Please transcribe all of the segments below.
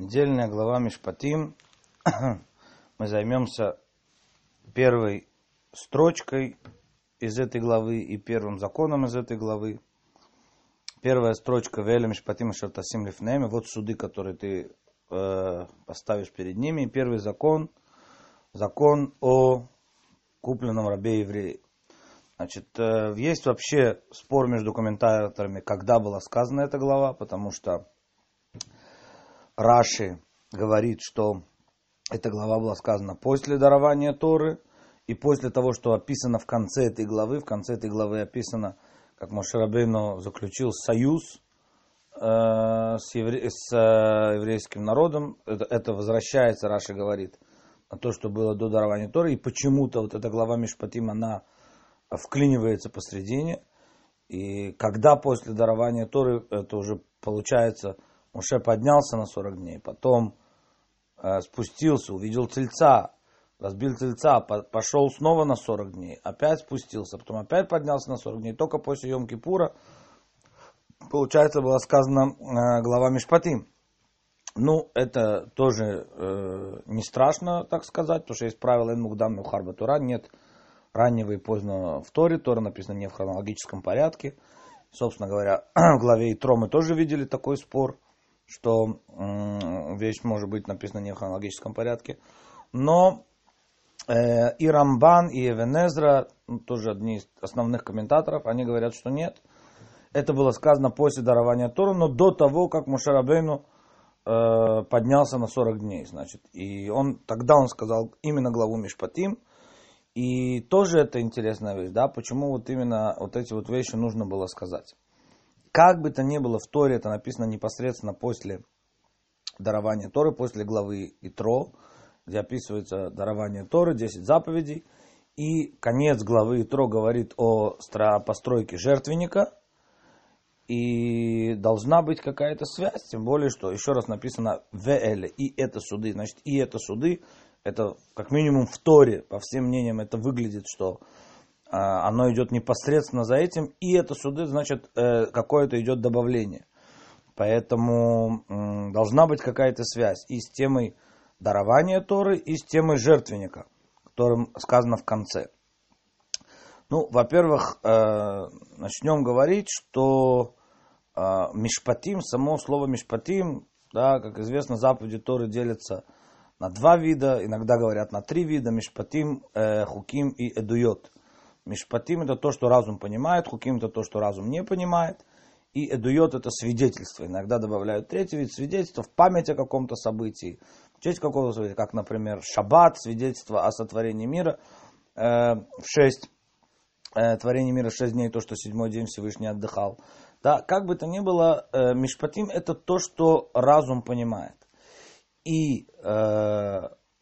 Недельная глава Мишпатим. Мы займемся первой строчкой из этой главы и первым законом из этой главы. Первая строчка Веля Мишпатим Шартасим Лифнеме. Вот суды, которые ты поставишь перед ними. И первый закон. Закон о купленном рабе евреи. Значит, есть вообще спор между комментаторами, когда была сказана эта глава, потому что Раши говорит, что эта глава была сказана после дарования Торы и после того, что описано в конце этой главы. В конце этой главы описано, как Моше Рабейну заключил союз с еврейским народом. Это возвращается, Раши говорит, на то, что было до дарования Торы. И почему-то вот эта глава Мишпатим, она вклинивается посредине. И когда после дарования Торы, это уже получается... Моше поднялся на 40 дней, потом спустился, увидел тельца, разбил тельца, пошел снова на 40 дней, опять спустился, потом опять поднялся на 40 дней. Только после Йом-Кипура, получается, была сказана глава Мишпатим. Ну, это тоже не страшно, так сказать, потому что есть правило «Эн мукдам у Харба Тура», нет раннего и позднего в Торе, Тора написано не в хронологическом порядке. Собственно говоря, в главе Итро мы тоже видели такой спор, что вещь может быть написана не в хронологическом порядке. Но и Рамбан, и Эвенезра, тоже одни из основных комментаторов, они говорят, что нет. Это было сказано после дарования Торы, но до того, как Моше Рабейну поднялся на 40 дней. Значит. И тогда он сказал именно главу Мишпатим. И тоже это интересная вещь, да, почему вот именно вот эти вот вещи нужно было сказать. Как бы то ни было, в Торе это написано непосредственно после дарования Торы, после главы Итро, где описывается дарование Торы, 10 заповедей. И конец главы Итро говорит о постройке жертвенника. И должна быть какая-то связь, тем более, что еще раз написано «Вель» и «это суды». Значит, «и это суды». Это как минимум в Торе, по всем мнениям, это выглядит, что оно идет непосредственно за этим. И это суды, значит, какое-то идет добавление. Поэтому должна быть какая-то связь и с темой дарования Торы, и с темой жертвенника, которым сказано в конце. Ну, во-первых, начнем говорить, что Мишпатим, само слово Мишпатим, да, как известно, заповеди Торы делятся на два вида, иногда говорят на три вида, Мишпатим, Хуким и Эдуйот. Мишпатим — это то, что разум понимает, Хуким — это то, что разум не понимает, и Эдуйот — это свидетельство. Иногда добавляют третий вид — свидетельство в память о каком-то событии, в честь какого-то события, как, например, Шаббат, свидетельство о сотворении мира в шесть, творение мира в шесть дней, то, что седьмой день Всевышний отдыхал. Да, как бы то ни было, Мишпатим — это то, что разум понимает. И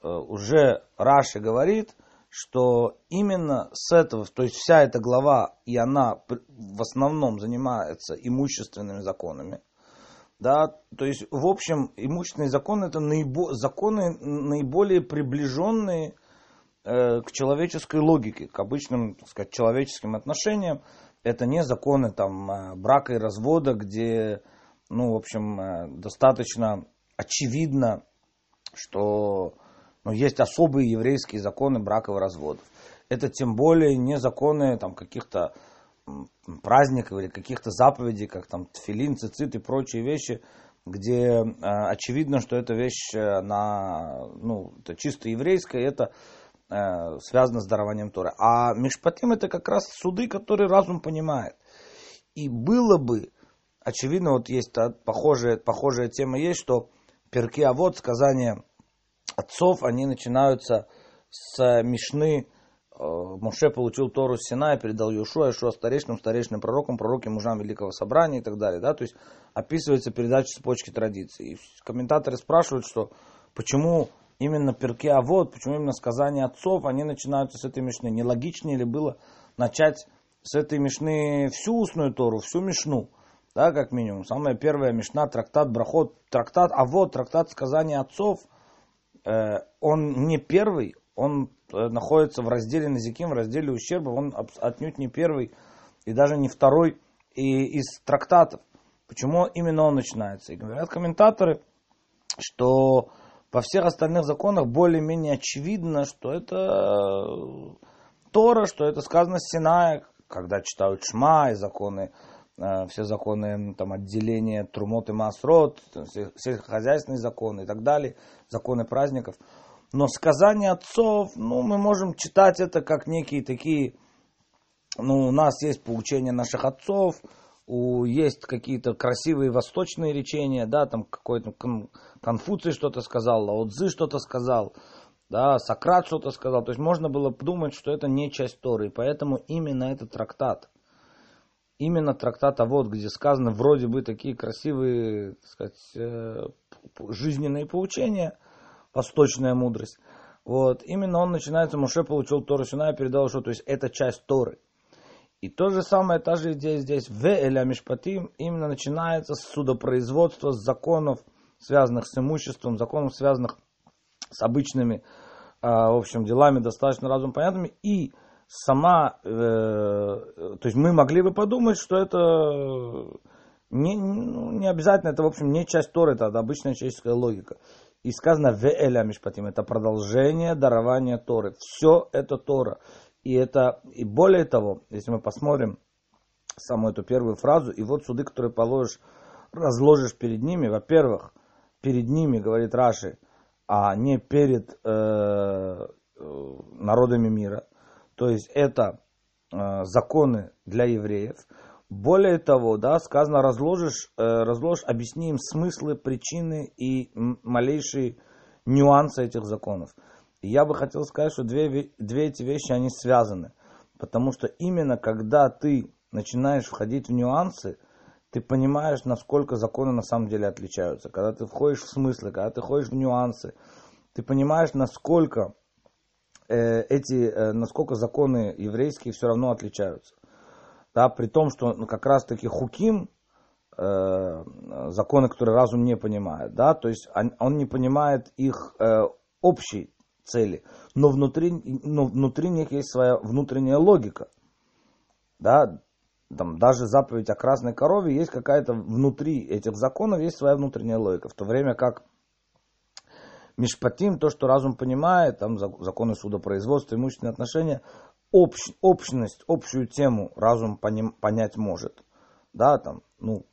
уже Раши говорит, что именно с этого, то есть вся эта глава, и она в основном занимается имущественными законами. Да, то есть, в общем, имущественные законы — это законы наиболее приближенные к человеческой логике, к обычным, так сказать, человеческим отношениям. Это не законы там, брака и развода, где, ну, в общем, достаточно... Очевидно, что есть особые еврейские законы браков и разводов. Это тем более не законы там, каких-то праздников или каких-то заповедей, как там тфилин, цицит и прочие вещи, где очевидно, что эта вещь, она, ну, это чисто еврейская, и это связано с дарованием Торы. А Мишпатим — это как раз суды, которые разум понимает. И было бы, очевидно, вот есть похожая тема есть, что Перки Авот, сказания отцов, они начинаются с Мишны. Моше получил Тору с Синая, передал Йешуа, Йешуа старейшинам, старейшинам пророкам, пророки мужам Великого Собрания и так далее. Да? То есть описывается передача цепочки традиций. И комментаторы спрашивают, что почему именно Перки Авот, почему именно сказания отцов, они начинаются с этой Мишны. Нелогичнее ли было начать с этой Мишны всю устную Тору, всю Мишну? Да, как минимум. Самая первая Мишна, трактат Брахот, трактат Авот, трактат сказания отцов, он не первый, он находится в разделе Незикин, в разделе ущерба, он отнюдь не первый и даже не второй из трактатов. Почему именно он начинается? И говорят комментаторы, что во всех остальных законах более-менее очевидно, что это Тора, что это сказано с Синая, когда читают Шма и законы, все законы там, отделения Трумот и Масрот, сельскохозяйственные законы и так далее, законы праздников. Но сказания отцов, ну, мы можем читать это как некие такие, ну, у нас есть поучения наших отцов, есть какие-то красивые восточные речения, да, там какой-то Конфуций что-то сказал, Лао Цзы что-то сказал, да, Сократ что-то сказал. То есть можно было подумать, что это не часть Торы. И поэтому именно этот трактат, именно трактат Авот, где сказаны вроде бы такие красивые, так сказать, жизненные поучения, восточная мудрость. Вот, именно он начинается, Моше получил Тору Синай, передал что, то есть это часть Торы. И то же самое, та же идея здесь, Веэля Мишпатим, именно начинается с судопроизводства, с законов, связанных с имуществом, законов, связанных с обычными, в общем, делами, достаточно разум понятными. И сама, то есть мы могли бы подумать, что это не обязательно, это, в общем, не часть Торы, это обычная человеческая логика. И сказано Веэля Мишпатим, это продолжение дарования Торы, все это Тора. И более того, если мы посмотрим саму эту первую фразу, и вот суды, которые положишь, разложишь перед ними, во-первых, перед ними, говорит Раши, а не перед народами мира, то есть это законы для евреев. Более того, да, сказано, разложишь, объясни им смыслы, причины и малейшие нюансы этих законов. Я бы хотел сказать, что две эти вещи, они связаны. Потому что именно когда ты начинаешь входить в нюансы, ты понимаешь, насколько законы на самом деле отличаются. Когда ты входишь в смыслы, когда ты входишь в нюансы, ты понимаешь, насколько насколько законы еврейские все равно отличаются. Да, при том, что как раз таки хуким, законы, которые разум не понимает, да, то есть он не понимает их общий цели, но внутри них есть своя внутренняя логика. Да? Там даже заповедь о красной корове, есть какая-то внутри этих законов, есть своя внутренняя логика. В то время как Мишпатим, то, что разум понимает, там законы судопроизводства, имущественные отношения, общую тему разум понять может. Да? Там, ну,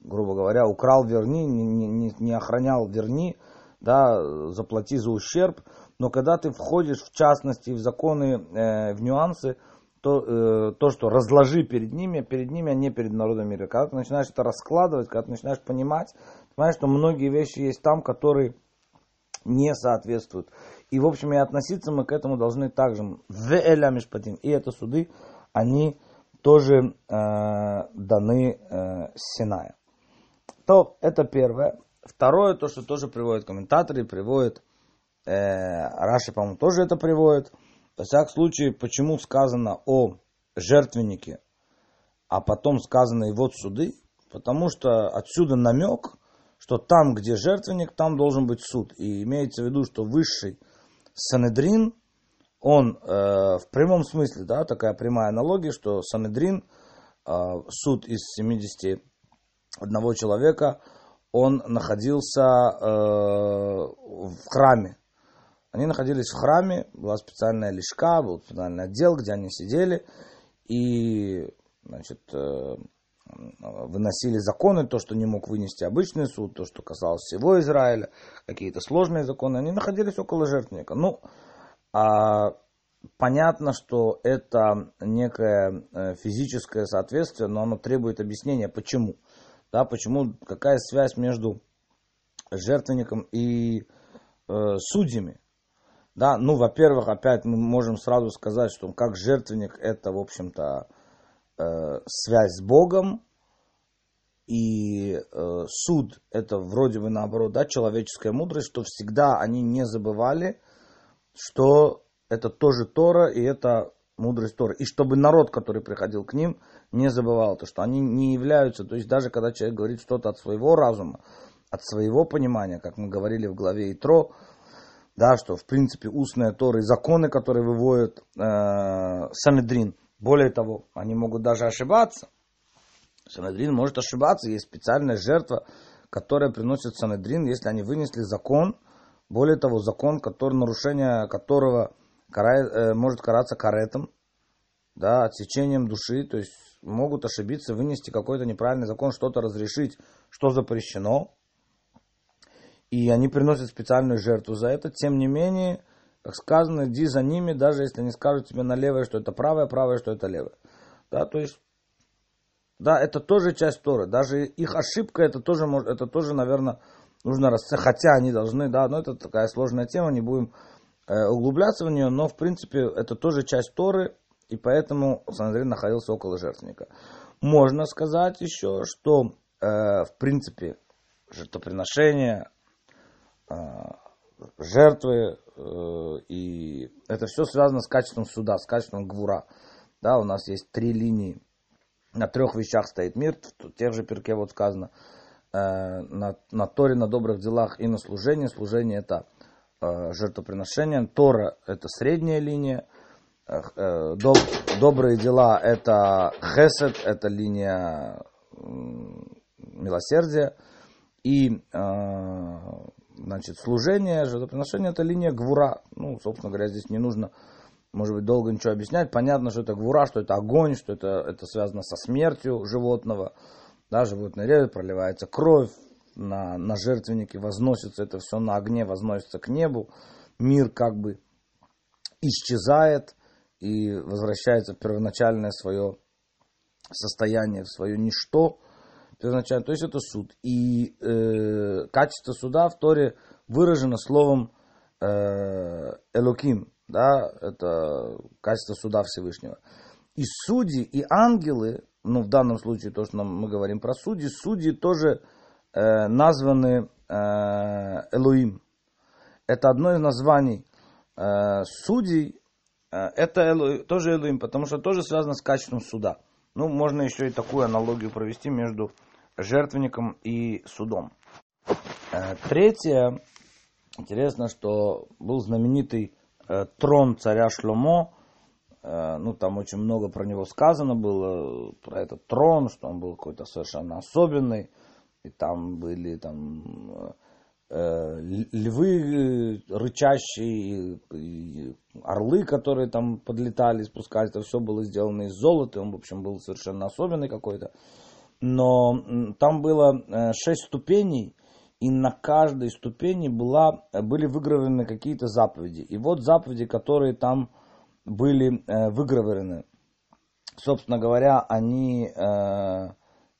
грубо говоря, украл — верни, не охранял — верни, да, заплати за ущерб. Но когда ты входишь в частности, в законы, в нюансы, то, что разложи перед ними, а не перед народом мира. Когда ты начинаешь это раскладывать, когда ты начинаешь понимать, понимаешь, что многие вещи есть там, которые не соответствуют. И, в общем, и относиться мы к этому должны также. И это суды, они тоже даны с Синая. То это первое. Второе, то, что тоже приводят комментаторы, приводят Раши, по-моему, тоже это приводит. Во всяком случае, почему сказано о жертвеннике, а потом сказано и вот суды? Потому что отсюда намек, что там, где жертвенник, там должен быть суд. И имеется в виду, что высший Санхедрин, он в прямом смысле, да, такая прямая аналогия, что Санхедрин, суд из 71 человека, он находился в храме. Они находились в храме, была специальная лишка, был специальный отдел, где они сидели и, значит, выносили законы, то, что не мог вынести обычный суд, то, что касалось всего Израиля, какие-то сложные законы, они находились около жертвенника. Ну, понятно, что это некое физическое соответствие, но оно требует объяснения, почему. Да, почему, какая связь между жертвенником и судьями. Да, ну, во-первых, опять мы можем сразу сказать, что как жертвенник — это, в общем-то, связь с Богом, и суд — это вроде бы наоборот, да, человеческая мудрость, что всегда они не забывали, что это тоже Тора, и это мудрость Торы. И чтобы народ, который приходил к ним, не забывал то, что они не являются, то есть даже когда человек говорит что-то от своего разума, от своего понимания, как мы говорили в главе Итро, да, что в принципе устная Тора и законы, которые выводит Санхедрин, более того, они могут даже ошибаться. Санхедрин может ошибаться, есть специальная жертва, которые приносят Санхедрин, если они вынесли закон, более того, закон, который, нарушение которого может караться каретом, да, отсечением души, то есть могут ошибиться, вынести какой-то неправильный закон, что-то разрешить, что запрещено, и они приносят специальную жертву за это. Тем не менее, как сказано, иди за ними, даже если они скажут тебе на левое, что это правое, правое, что это левое. Да, то есть, да, это тоже часть Торы, даже их ошибка, это тоже, наверное, нужно расценивать, хотя они должны, да, но это такая сложная тема, не будем углубляться в нее, но, в принципе, это тоже часть Торы, и поэтому Санхедрин находился около жертвенника. Можно сказать еще, что, в принципе, жертвоприношение, жертвы, и это все связано с качеством суда, с качеством гвура. Да, у нас есть три линии. На трех вещах стоит мир, в тех же Перке вот сказано, на Торе, на добрых делах и на служении. Служение — это жертвоприношение, Тора — это средняя линия, добрые дела — это хесед, это линия милосердия, и значит, служение, жертвоприношение — это линия гвура. Ну, собственно говоря, здесь не нужно, может быть, долго ничего объяснять. Понятно, что это гвура, что это огонь, что это связано со смертью животного. Да, животное режут, проливается кровь на жертвеннике, возносится это все на огне, возносится к небу. Мир как бы исчезает и возвращается в первоначальное свое состояние, в свое ничто. Первоначально, то есть это суд. И качество суда в Торе выражено словом «элоким». Да, это качество суда Всевышнего. И судьи, и ангелы, ну в данном случае то, что мы говорим про судьи тоже названы Элоим. Это одно из названий судей, это тоже Элоим, потому что тоже связано с качеством суда. Ну, можно еще и такую аналогию провести между жертвенником и судом. Третье, интересно, что был знаменитый трон царя Шломо, ну там очень много про него сказано было, про этот трон, что он был какой-то совершенно особенный, и там были там львы рычащие, и орлы, которые там подлетали, спускались, это все было сделано из золота, он, в общем, был совершенно особенный какой-то, но там было 6 ступеней, и на каждой ступени были выгравированы какие-то заповеди. И вот заповеди, которые там были выгравированы. Собственно говоря, они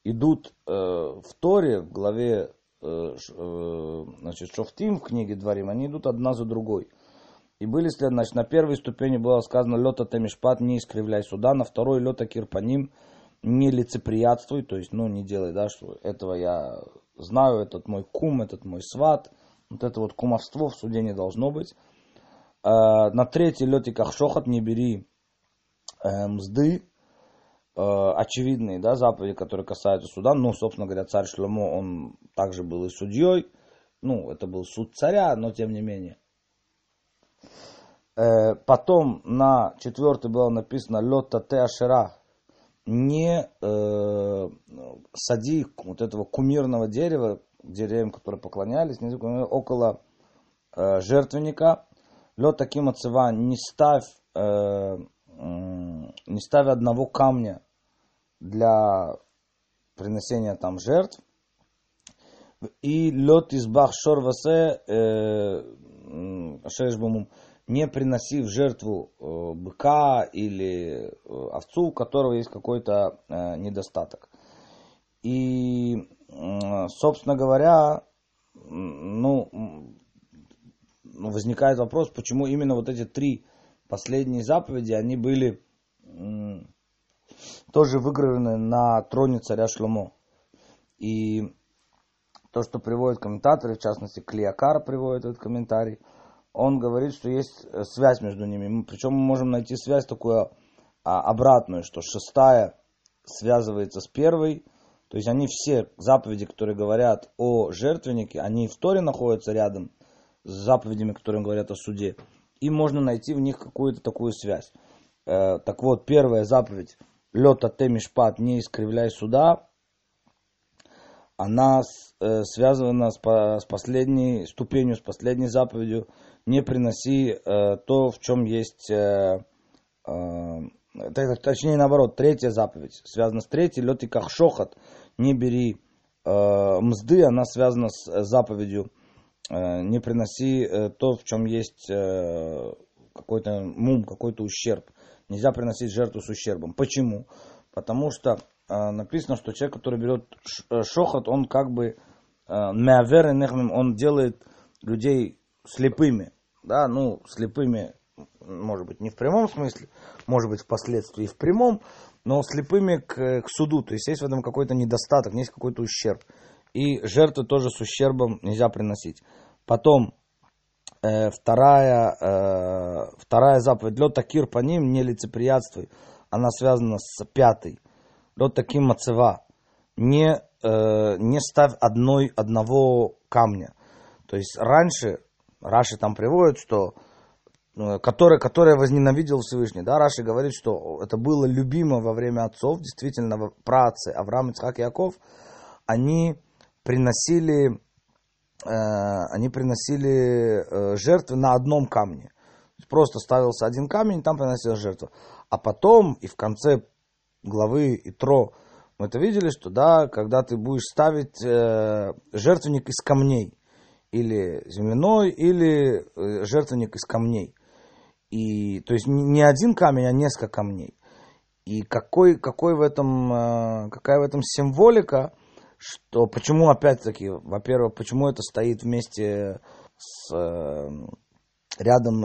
идут в Торе, в главе Шофтим, в книге Дворим, они идут одна за другой. И были, значит, на первой ступени было сказано «Лёта те мишпат, не искривляй суда», на второй «Лёта кирпаним, не лицеприятствуй», то есть, ну, не делай, да, что этого я... Знаю, этот мой кум, этот мой сват. Вот это вот кумовство в суде не должно быть. На третьей лёте кахшохот, не бери мзды. Очевидные, да, заповеди, которые касаются суда. Ну, собственно говоря, царь Шломо, он также был и судьей. Ну, это был суд царя, но тем не менее. Потом на четвертой было написано лёта те ашера. Не сади вот этого кумирного дерева, деревьям, которые поклонялись, около жертвенника. Лёт таким отцева, не ставь одного камня для приносения там жертв. И лёт избах шорвасе шешбамум. Не приноси в жертву быка или овцу, у которого есть какой-то недостаток. И, собственно говоря, ну, возникает вопрос, почему именно вот эти три последние заповеди, они были тоже выгравированы на троне царя Шломо. И то, что приводят комментаторы, в частности, Клеокар приводит этот комментарий, он говорит, что есть связь между ними. Причем мы можем найти связь такую обратную, что шестая связывается с первой. То есть они все заповеди, которые говорят о жертвеннике, они в Торе находятся рядом с заповедями, которые говорят о суде. И можно найти в них какую-то такую связь. Так вот, первая заповедь «Лёта те мишпат, не искривляй суда». она связана с последней ступенью, с последней заповедью. Не приноси то, в чем есть... Точнее, наоборот, третья заповедь связана с третьей. Лёт и кахшохат. Не бери мзды. Она связана с заповедью. Не приноси то, в чем есть какой-то мум, какой-то ущерб. Нельзя приносить жертву с ущербом. Почему? Потому что написано, что человек, который берет шохот, он как бы он делает людей слепыми. Да, ну, слепыми, может быть, не в прямом смысле, может быть, впоследствии в прямом, но слепыми к суду. То есть есть в этом какой-то недостаток, есть какой-то ущерб. И жертвы тоже с ущербом нельзя приносить. Потом вторая заповедь. Лё такир по ним не лицеприятствуй. Она связана с пятой. Лё таким мацева. Не ставь одного камня. То есть раньше, Раши там приводит, что которое возненавидел Всевышний. Да, Раши говорит, что это было любимо во время отцов. Действительно, праотцы Авраам, Ицхак и Яков, они приносили жертвы на одном камне. Просто ставился один камень, и там приносилась жертва. А потом, и в конце главы Итро, мы это видели, что да, когда ты будешь ставить жертвенник из камней, или земляной, или жертвенник из камней. И, то есть не один камень, а несколько камней. И какая в этом символика, что почему опять-таки, во-первых, почему это стоит вместе с рядом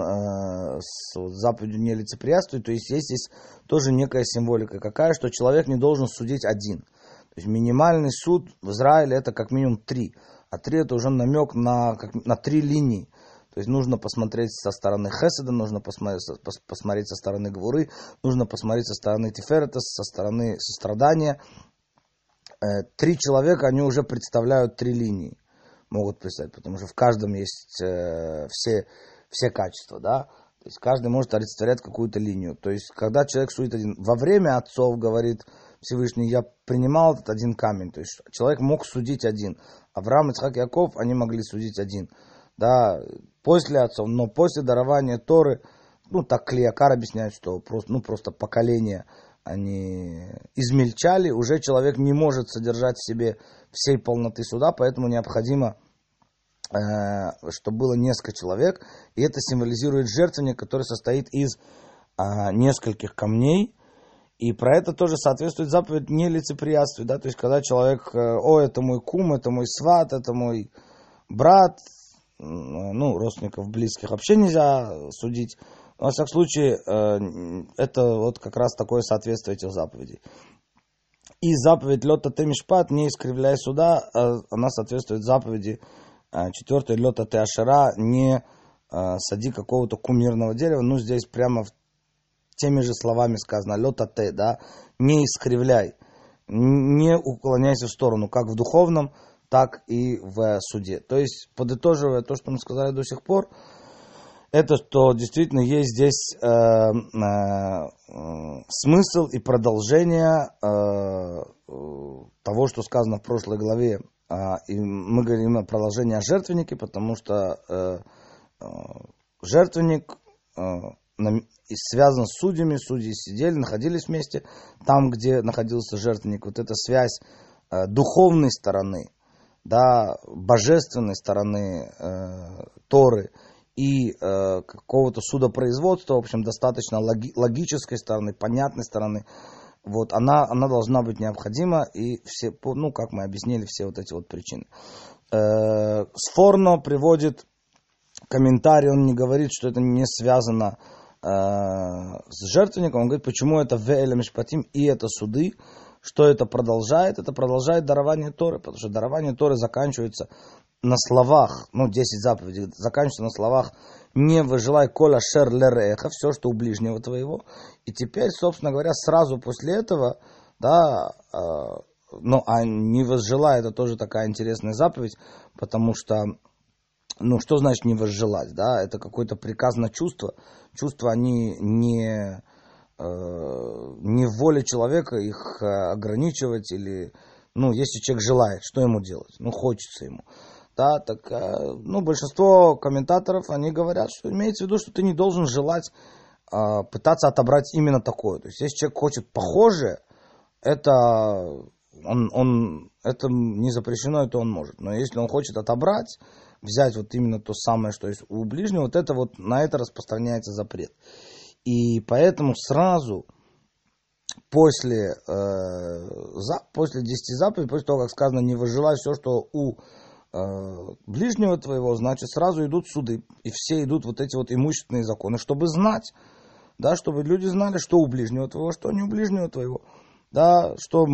с заповедью нелицеприятствует, то есть есть здесь тоже некая символика какая, что человек не должен судить один. То есть минимальный суд в Израиле это как минимум 3, а 3 это уже намек на 3 линии. То есть нужно посмотреть со стороны Хеседа, нужно посмотреть со стороны Гвуры, нужно посмотреть со стороны Тиферета, со стороны сострадания. 3 человека, они уже представляют 3 линии. Могут представить, потому что в каждом есть все качества, да. То есть каждый может олицетворять какую-то линию. То есть когда человек судит один, во время отцов говорит Всевышний, я принимал этот один камень. То есть человек мог судить один. Авраам, Ицхак, Яков, они могли судить один. Да, после отцов, но после дарования Торы, ну так Клеокар объясняет, что просто поколение они измельчали, уже человек не может содержать в себе всей полноты суда, поэтому необходимо, чтобы было несколько человек, и это символизирует жертвенник, который состоит из нескольких камней, и про это тоже соответствует заповедь нелицеприятствуй, да, то есть когда человек, это мой кум, это мой сват, это мой брат, ну, родственников близких вообще нельзя судить. Во всяком случае, это вот как раз такое соответствие этих заповедей. И заповедь «Лёта ты мишпат», «Не искривляй суда», она соответствует заповеди 4 «Лёта ты ашера», «Не сади какого-то кумирного дерева». Ну, здесь прямо теми же словами сказано «Лёта ты», да, «Не искривляй», «Не уклоняйся в сторону», как в духовном, так и в суде. То есть, подытоживая то, что мы сказали до сих пор, это что действительно есть здесь смысл и продолжение того, что сказано в прошлой главе. И мы говорим о продолжении о жертвеннике, потому что жертвенник связан с судьями. Судьи сидели, находились вместе. Там, где находился жертвенник, вот эта связь духовной стороны, да, божественной стороны Торы, и какого-то судопроизводства, в общем, достаточно логической стороны, понятной стороны, вот, она должна быть необходима, и все, ну, как мы объяснили, все вот эти вот причины. Сфорно приводит комментарий, он не говорит, что это не связано с жертвенником, он говорит, почему это «Веэля Мишпатим» и это суды, что это продолжает? Это продолжает дарование Торы, потому что дарование Торы заканчивается на словах, 10 заповедей, заканчивается на словах «Не выжелай коля шер лереха», все, что у ближнего твоего. И теперь, собственно говоря, сразу после этого, да, «не возжелай» это тоже такая интересная заповедь, потому что, что значит «не возжелать», да, это какой-то приказ на чувства. Чувства, они не в воле человека их ограничивать или... Ну, если человек желает, что ему делать? Ну, хочется ему. Да, так, ну, большинство комментаторов, они говорят, что имеется в виду, что ты не должен желать пытаться отобрать именно такое. То есть, если человек хочет похожее, это... это не запрещено, это он может. Но если он хочет отобрать, взять вот именно то самое, что есть у ближнего, вот это вот, на это распространяется запрет. И поэтому сразу после, после 10 заповедей, после того, как сказано, не возжелай все, что у ближнего твоего, значит, сразу идут суды. И все идут вот эти вот имущественные законы, чтобы знать, да, чтобы люди знали, что у ближнего твоего, что не у ближнего твоего. Да, что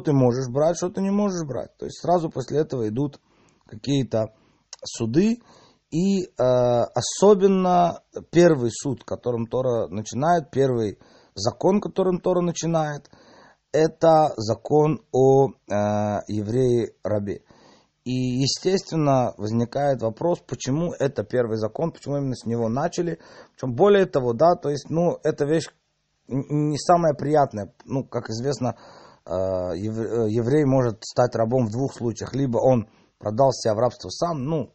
ты можешь брать, что ты не можешь брать. То есть сразу после этого идут какие-то суды. И особенно первый суд, которым Тора начинает, первый закон, которым Тора начинает, это закон о еврее-рабе. И, естественно, возникает вопрос, почему это первый закон, почему именно с него начали. Причем, более того, да, то есть, ну, эта вещь не самое приятное. Ну, как известно, еврей может стать рабом в двух случаях. Либо он продал себя в рабство сам. Ну,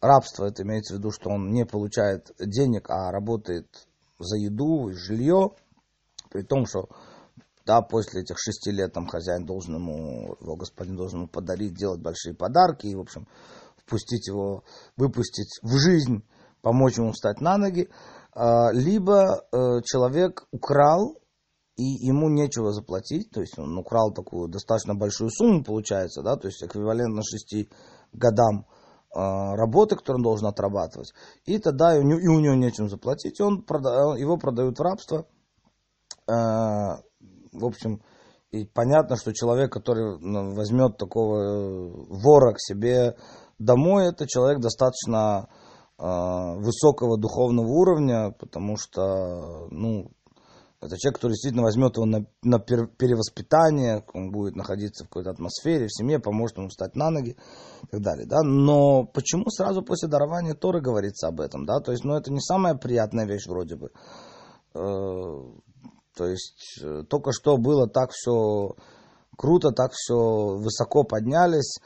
рабство, это имеется в виду, что он не получает денег, а работает за еду и жилье. При том, что да, после этих 6 лет там хозяин должен ему, его господин должен ему подарить, делать большие подарки. И, в общем, впустить его, выпустить в жизнь, помочь ему встать на ноги. Либо человек украл, и ему нечего заплатить, то есть он украл такую достаточно большую сумму, получается, да, то есть эквивалентно 6 годам работы, которую он должен отрабатывать, и тогда и у него нечем заплатить, его продают в рабство. В общем, и понятно, что человек, который возьмет такого вора к себе домой, это человек достаточно... высокого духовного уровня, потому что, ну, это человек, который действительно возьмет его на перевоспитание, он будет находиться в какой-то атмосфере, в семье, поможет ему встать на ноги и так далее, да, но почему сразу после дарования Торы говорится об этом, да, то есть, ну, это не самая приятная вещь вроде бы, то есть, только что было так все круто, так все высоко поднялись,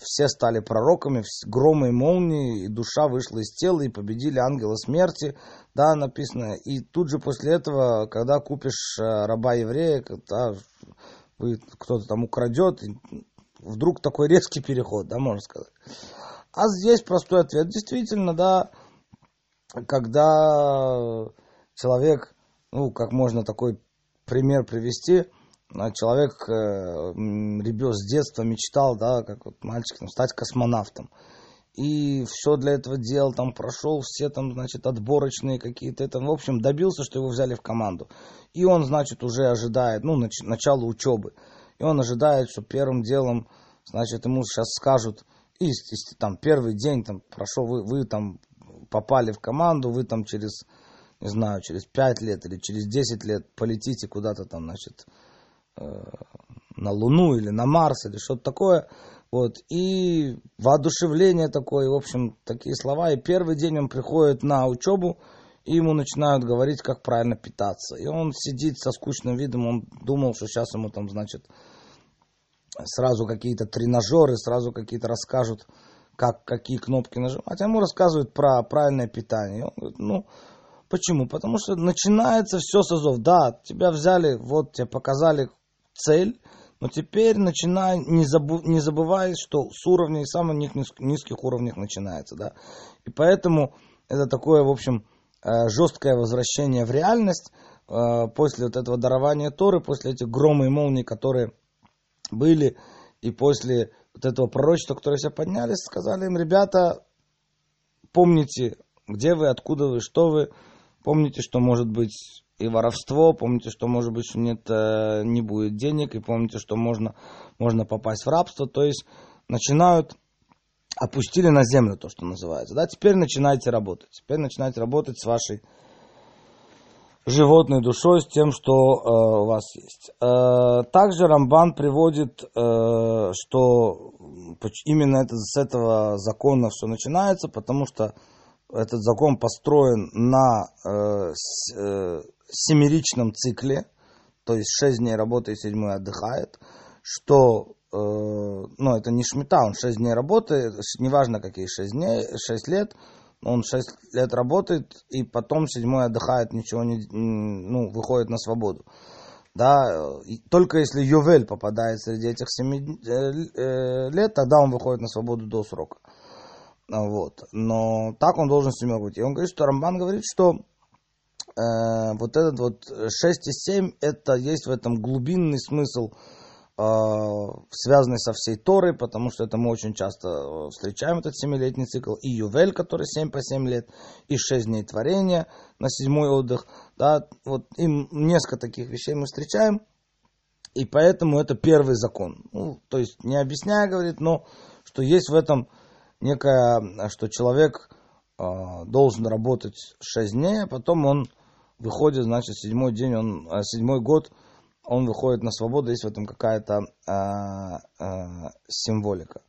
все стали пророками, громы и молнии, и душа вышла из тела, и победили ангела смерти, да, написано. И тут же после этого, когда купишь раба-еврея, когда кто-то там украдет, вдруг такой резкий переход, да, можно сказать. А здесь простой ответ. Действительно, да, когда человек, ну, как можно такой пример привести, человек, ребёнок с детства мечтал, да, как вот мальчик, там, стать космонавтом. И все для этого делал, там, прошел все, там, значит, отборочные какие-то, это, в общем, добился, что его взяли в команду. И он, значит, уже ожидает, ну, начало учебы. И он ожидает, что первым делом, значит, ему сейчас скажут, и там, первый день, там, прошел, вы там, попали в команду, вы там через, не знаю, через 5 лет или через 10 лет полетите куда-то там, значит, на Луну или на Марс или что-то такое, вот, и воодушевление такое, в общем, такие слова, и первый день он приходит на учебу, и ему начинают говорить, как правильно питаться, и он сидит со скучным видом, он думал, что сейчас ему там, значит, сразу какие-то тренажеры, сразу какие-то расскажут, как, какие кнопки нажимать, а ему рассказывают про правильное питание, и он говорит, ну, почему? Потому что начинается все с азов, да, тебя взяли, вот, тебе показали цель, но теперь начинай, не забывай, что с уровней, самых низких уровней начинается, да. И поэтому это такое, в общем, жесткое возвращение в реальность после вот этого дарования Торы, после этих грома и молний, которые были, и после вот этого пророчества, которое все поднялись, сказали им, ребята, помните, где вы, откуда вы, что вы, помните, что может быть... и воровство, помните, что, может быть, нет, не будет денег, и помните, что можно попасть в рабство, то есть начинают, опустили на землю то, что называется, да, теперь начинайте работать с вашей животной душой, с тем, что у вас есть. Также Рамбан приводит, что именно с этого закона все начинается, потому что этот закон построен на семеричном цикле, то есть 6 дней работает, 7-й отдыхает. что, ну, это не шмита, он 6 дней работает, неважно какие 6 дней, 6 лет, он 6 лет работает, и потом 7-й отдыхает, ничего не, ну, выходит на свободу. Да, только если Ювель попадает среди этих 7 лет, тогда он выходит на свободу до срока. Вот. Но так он должен 7 быть. И он говорит, что Рамбан говорит, что вот этот вот 6 и 7, это есть в этом глубинный смысл, связанный со всей Торой, потому что это мы очень часто встречаем, этот 7-летний цикл, и Ювель, который 7 по 7 лет, и 6 дней творения на 7-й отдых. Да, вот им несколько таких вещей мы встречаем, и поэтому это первый закон. Ну, то есть, не объясняя, говорит, но что есть в этом некое, что человек должен работать 6 дней, а потом он выходит, значит, 7-й день, 7-й год, он выходит на свободу, есть в этом какая-то символика.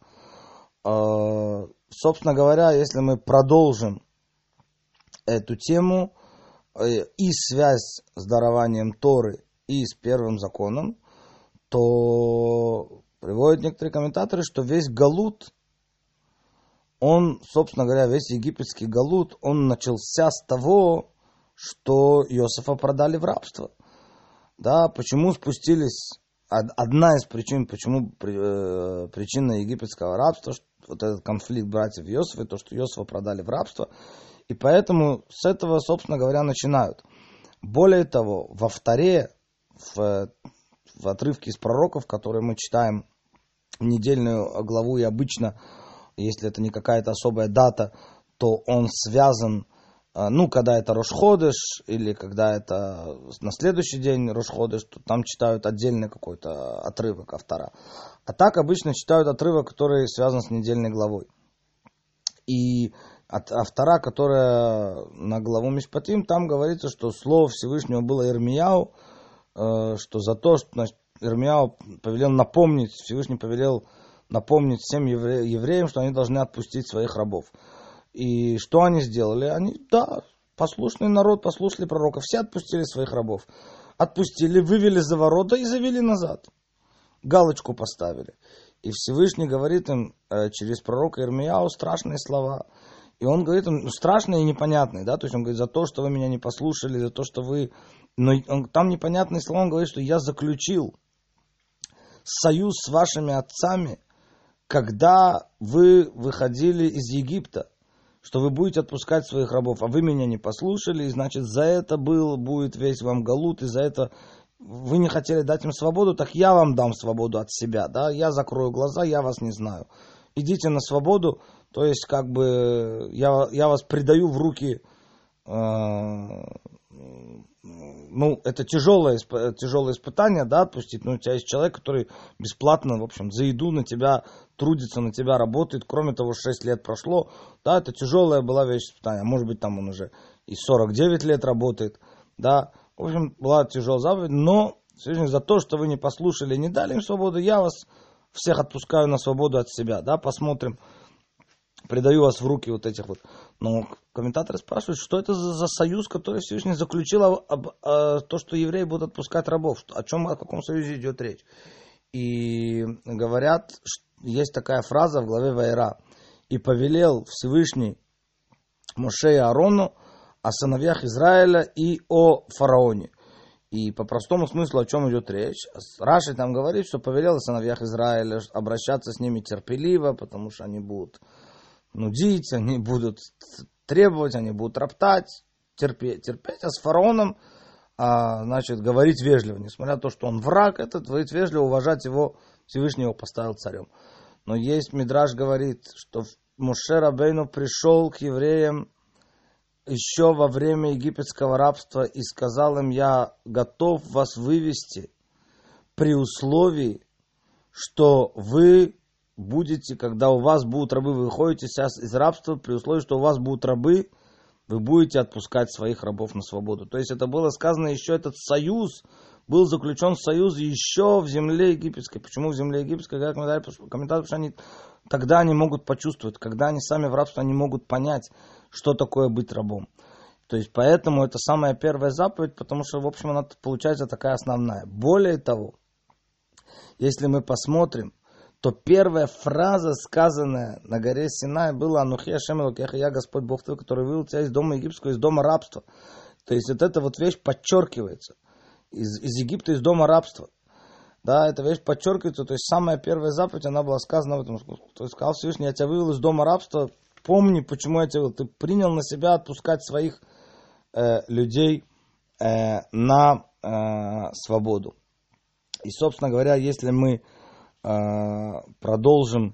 Собственно говоря, если мы продолжим эту тему и связь с дарованием Торы и с первым законом, то приводят некоторые комментаторы, что весь галут, он, собственно говоря, весь египетский галут, он начался с того, что Иосифа продали в рабство. Да, почему спустились, одна из причин, почему причина египетского рабства, вот этот конфликт братьев Иосифа, то, что Иосифа продали в рабство, и поэтому с этого, собственно говоря, начинают. Более того, во вторе, в отрывке из пророков, которые мы читаем в недельную главу, и обычно, если это не какая-то особая дата, то он связан, ну, когда это Рош-Ходеш, или когда это на следующий день Рош-Ходеш, то там читают отдельный какой-то отрывок автора. А так обычно читают отрывок, который связан с недельной главой. И автора, которая на главу Мишпатим, там говорится, что слово Всевышнего было Ирмияу, что за то, что, значит, Ирмияу повелел напомнить, Всевышний повелел напомнить всем евреям, что они должны отпустить своих рабов. И что они сделали? Они, да, послушный народ, послушали пророка. Все отпустили своих рабов. Отпустили, вывели за ворота и завели назад. Галочку поставили. И Всевышний говорит им через пророка Ирмияу страшные слова. И он говорит им, ну, страшные и непонятные. Да? То есть он говорит, за то, что вы меня не послушали, за то, что вы... Но там непонятные слова, он говорит, что я заключил союз с вашими отцами, когда вы выходили из Египта, что вы будете отпускать своих рабов, а вы меня не послушали, и значит за это будет весь вам галут, и за это вы не хотели дать им свободу, так я вам дам свободу от себя, да, я закрою глаза, я вас не знаю. Идите на свободу, то есть как бы я вас предаю в руки, ну, это тяжелое испытание, да, отпустить, но у тебя есть человек, который бесплатно, в общем, за еду на тебя трудится, на тебя работает, кроме того, 6 лет прошло, да, это тяжелая была вещь испытания, может быть, там он уже и 49 лет работает, да, в общем, была тяжелая заповедь, но, Всевышний, за то, что вы не послушали, не дали им свободу, я вас всех отпускаю на свободу от себя, да, посмотрим, предаю вас в руки вот этих вот. Но комментаторы спрашивают, что это за союз, который Всевышний заключил то, что евреи будут отпускать рабов. О чем, о каком союзе идет речь. И говорят, есть такая фраза в главе Вайра. И повелел Всевышний Моше и Аарону о сыновьях Израиля и о фараоне. И по простому смыслу, о чем идет речь. Раши там говорит, что повелел о сыновьях Израиля обращаться с ними терпеливо, потому что они будут нудить, они будут требовать, они будут роптать, терпеть, а с фараоном, значит, говорить вежливо. Несмотря на то, что он враг, это говорить вежливо, уважать его, Всевышний его поставил царем. Но есть Мидраш говорит, что Моше Рабейну пришел к евреям еще во время египетского рабства и сказал им, я готов вас вывести при условии, что вы будете, когда у вас будут рабы, вы выходите сейчас из рабства, при условии, что у вас будут рабы, вы будете отпускать своих рабов на свободу. То есть это было сказано еще, этот союз, был заключен союз еще в земле египетской. Почему в земле египетской? Как комментаторы, потому что они, тогда они могут почувствовать, когда они сами в рабстве, они могут понять, что такое быть рабом. То есть поэтому это самая первая заповедь, потому что, в общем, она получается такая основная. Более того, Если мы посмотрим, то первая фраза, сказанная на горе Синай, была «Анухи Ашем Элокеха, я Господь Бог твой, который вывел тебя из дома египетского, из дома рабства». То есть вот эта вот вещь подчеркивается. Из Египта, из дома рабства. Да, эта вещь подчеркивается. То есть самая первая заповедь, она была сказана в этом. То есть сказал Всевышний, я тебя вывел из дома рабства, помни, почему я тебя вывел. Ты принял на себя отпускать своих людей на свободу. И, собственно говоря, если мы продолжим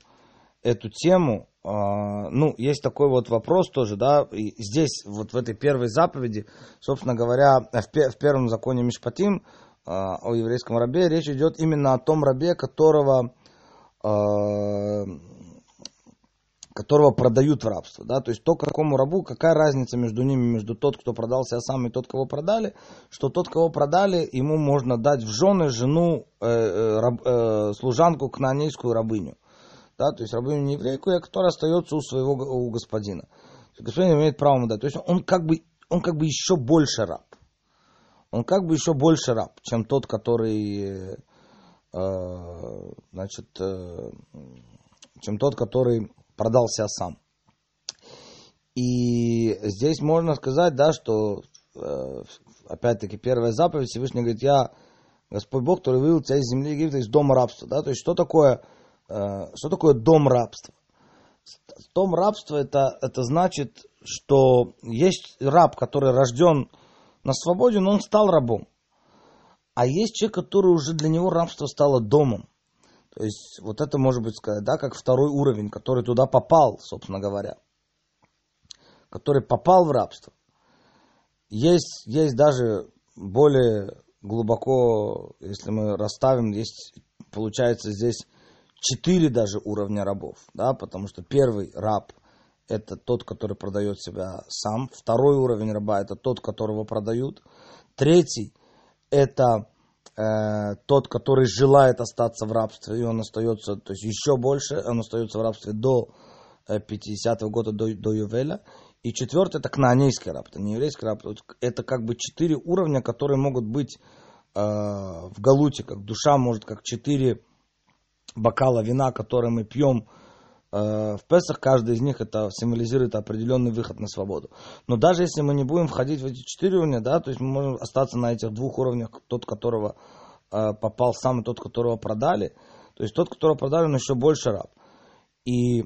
эту тему, ну, есть такой вот вопрос тоже, да, и здесь, вот в этой первой заповеди, собственно говоря, в первом законе Мишпатим о еврейском рабе, речь идет именно о том рабе, которого продают в рабство, да, то есть то, какому рабу, какая разница между ними, между тот, кто продал себя сам, и тот, кого продали, что тот, кого продали, ему можно дать в жены жену, служанку, кнаанейскую рабыню, да, то есть рабыню не еврейку, которая остается у своего у господина. Господин имеет право ему дать, то есть он как бы еще больше раб, чем тот, который, продал себя сам. И здесь можно сказать, да, что, опять-таки, первая заповедь, Всевышний говорит, я, Господь Бог, который вывел тебя из земли Египта, из дома рабства. Да? То есть, что такое дом рабства? Дом рабства, это значит, что есть раб, который рожден на свободе, но он стал рабом. А есть человек, который уже для него рабство стало домом. То есть, вот это может быть, да, как второй уровень, который туда попал, собственно говоря. Который попал в рабство. Есть даже более глубоко, если мы расставим, есть, получается, здесь 4 даже уровня рабов. Да, потому что первый раб – это тот, который продает себя сам. Второй уровень раба – это тот, которого продают. Третий – это тот, который желает остаться в рабстве, и он остается, то есть еще больше, он остается в рабстве до 50-го года, до Ювеля. И 4-й, это кнаанейский раб, это не еврейский раб. Это как бы 4 уровня, которые могут быть в галуте, как душа может, как 4 бокала вина, которые мы пьем в Песах, каждый из них это символизирует определенный выход на свободу. Но даже если мы не будем входить в эти 4 уровня, да, то есть мы можем остаться на этих 2 уровнях, тот, которого попал сам, и тот, которого продали. То есть тот, которого продали, он еще больше раб. И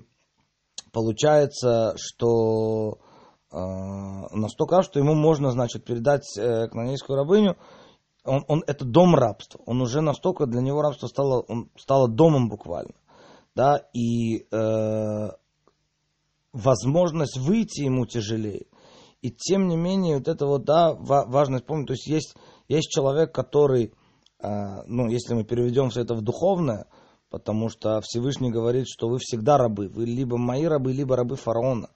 получается, что настолько раб, что ему можно, значит, передать кнаанейскую рабыню. Он это дом рабства. Он уже настолько, для него рабство стало домом буквально. Да, и возможность выйти ему тяжелее. И тем не менее, вот это вот, да, важно вспомнить. То есть есть человек, который, ну, если мы переведем все это в духовное, потому что Всевышний говорит, что вы всегда рабы. Вы либо мои рабы, либо рабы фараона.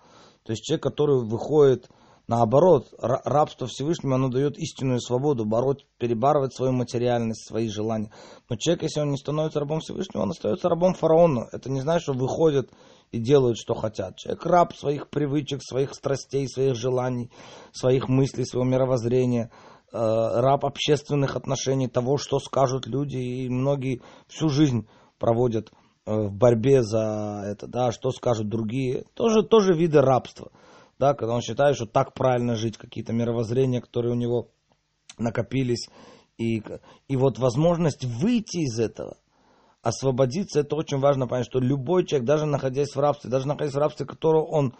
То есть человек, который выходит наоборот, рабство Всевышнему, оно дает истинную свободу, перебарывать свою материальность, свои желания. Но человек, если он не становится рабом Всевышнего, он остается рабом фараона. Это не значит, что выходят и делают, что хотят. Человек раб своих привычек, своих страстей, своих желаний, своих мыслей, своего мировоззрения. Раб общественных отношений, того, что скажут люди. И многие всю жизнь проводят в борьбе за это, да, что скажут другие. Тоже виды рабства. Да, когда он считает, что так правильно жить, какие-то мировоззрения, которые у него накопились. И вот возможность выйти из этого, освободиться, это очень важно понять, что любой человек, даже находясь в рабстве, которого он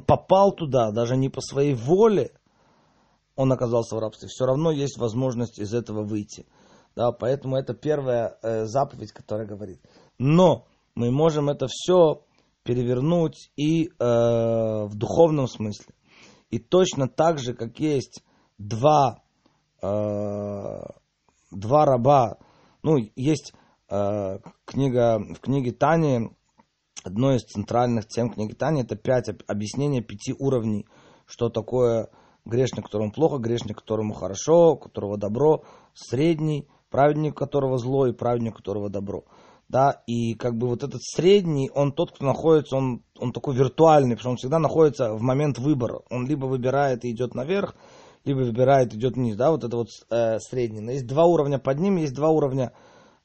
попал туда, даже не по своей воле, он оказался в рабстве, все равно есть возможность из этого выйти. Да, поэтому это первая заповедь, которая говорит. Но мы можем это все перевернуть и в духовном смысле. И точно так же, как есть два раба, ну, есть в книге Тани, одной из центральных тем книги Тани, это 5 объяснений 5 уровней, что такое грешник, которому плохо, грешник, которому хорошо, которого добро, средний, праведник, которого зло, и праведник, которого добро. Да, и как бы вот этот средний, он тот, кто находится, он такой виртуальный, потому что он всегда находится в момент выбора. Он либо выбирает и идет наверх, либо выбирает и идет вниз, да, вот это вот средний. Но есть 2 уровня под ним, есть 2 уровня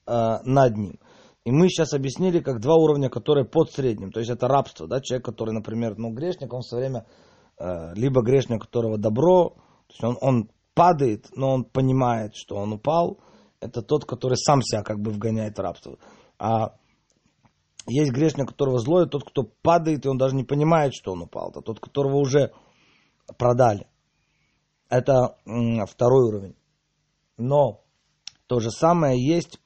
над ним. И мы сейчас объяснили как два уровня, которые под средним. То есть это рабство. Да? Человек, который, например, грешник, он все время либо грешник, у которого добро, то есть он падает, но он понимает, что он упал. Это тот, который сам себя как бы вгоняет в рабство. А есть грешник, у которого зло, это тот, кто падает, и он даже не понимает, что он упал. Это тот, которого уже продали. Это второй уровень. Но то же самое есть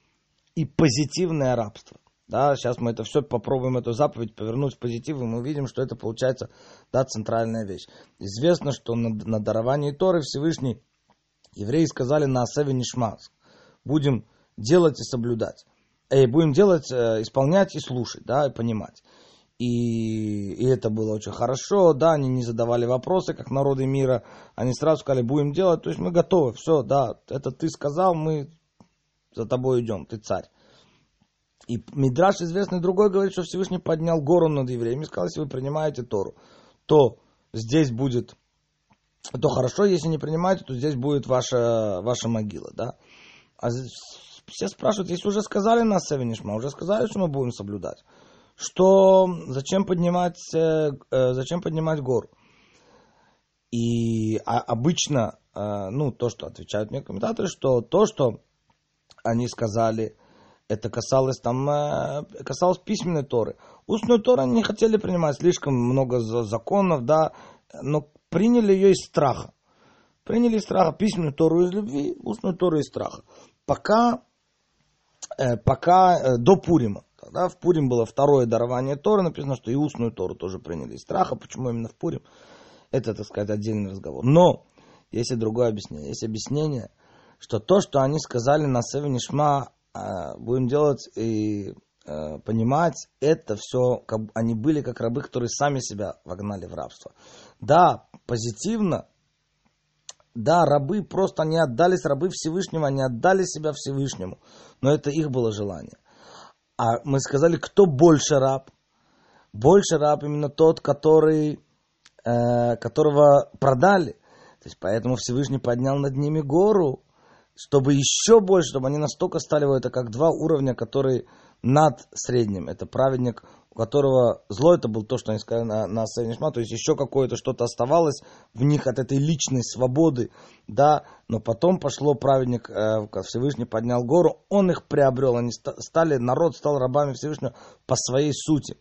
и позитивное рабство. Да, сейчас мы это все попробуем, эту заповедь повернуть в позитив, и мы увидим, что это получается, да, центральная вещь. Известно, что на даровании Торы Всевышний евреи сказали на асеве нишмаз. Будем делать и соблюдать. Будем делать, исполнять и слушать, да, и понимать. И это было очень хорошо, да, они не задавали вопросы, как народы мира, они сразу сказали, будем делать, то есть мы готовы, все, да, это ты сказал, мы за тобой идем, ты царь. И Мидраш известный другой говорит, что Всевышний поднял гору над евреями и сказал, если вы принимаете Тору, то здесь будет, то хорошо, если не принимаете, то здесь будет ваша могила, да. А все спрашивают, если уже сказали на асеве нишма, уже сказали, что мы будем соблюдать, что зачем поднимать гору? И обычно, то, что отвечают мне комментаторы, что то, что они сказали, это касалось письменной Торы. Устную Тору они не хотели принимать, слишком много законов, да, но приняли ее из страха. Приняли из страха письменную Тору из любви, устную Тору из страха. Пока до Пурима. Да, в Пурим было второе дарование Торы, написано, что и устную Тору тоже приняли из страха. Почему именно в Пурим? Это, так сказать, отдельный разговор. Но есть и другое объяснение. Есть объяснение, что то, что они сказали на асеве нишма, будем делать и понимать, это все, они были как рабы, которые сами себя вогнали в рабство. Да, позитивно, да, рабы просто не отдались, рабы Всевышнего, они отдали себя Всевышнему, но это их было желание. А мы сказали, кто больше раб? Больше раб именно тот, которого продали. То есть поэтому Всевышний поднял над ними гору, чтобы еще больше, чтобы они настолько стали, это как два уровня, которые над средним. Это праведник, у которого зло, это было то, что они сказали на асеве нишма, то есть еще какое-то что-то оставалось в них от этой личной свободы, да, но потом пошло праведник, Всевышний поднял гору, он их приобрел, они стали, народ стал рабами Всевышнего по своей сути.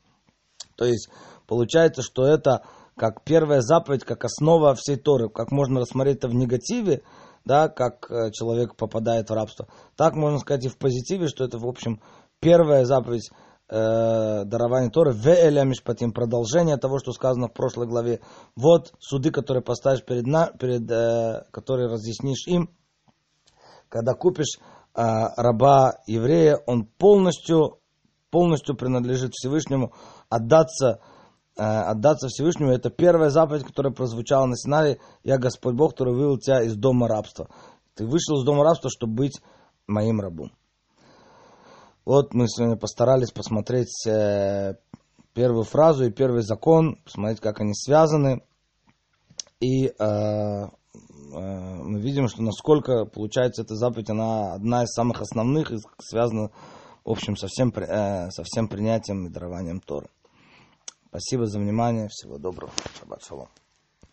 То есть получается, что это как первая заповедь, как основа всей Торы, как можно рассмотреть это в негативе, да, как человек попадает в рабство. Так можно сказать и в позитиве, что это, в общем, первая заповедь дарования Торы. Веэля Мишпатим, продолжение того, что сказано в прошлой главе. Вот суды, которые поставишь которые разъяснишь им. Когда купишь раба еврея, он полностью принадлежит Всевышнему, отдаться Всевышнему. Это первая заповедь, которая прозвучала на Синае. Я Господь Бог, который вывел тебя из дома рабства. Ты вышел из дома рабства, чтобы быть моим рабом. Вот мы сегодня постарались посмотреть первую фразу и первый закон, посмотреть, как они связаны. И мы видим, что насколько, получается, эта заповедь, она одна из самых основных и связана, в общем, со всем принятием и дарованием Торы. Спасибо за внимание. Всего доброго. Шаббат шалом.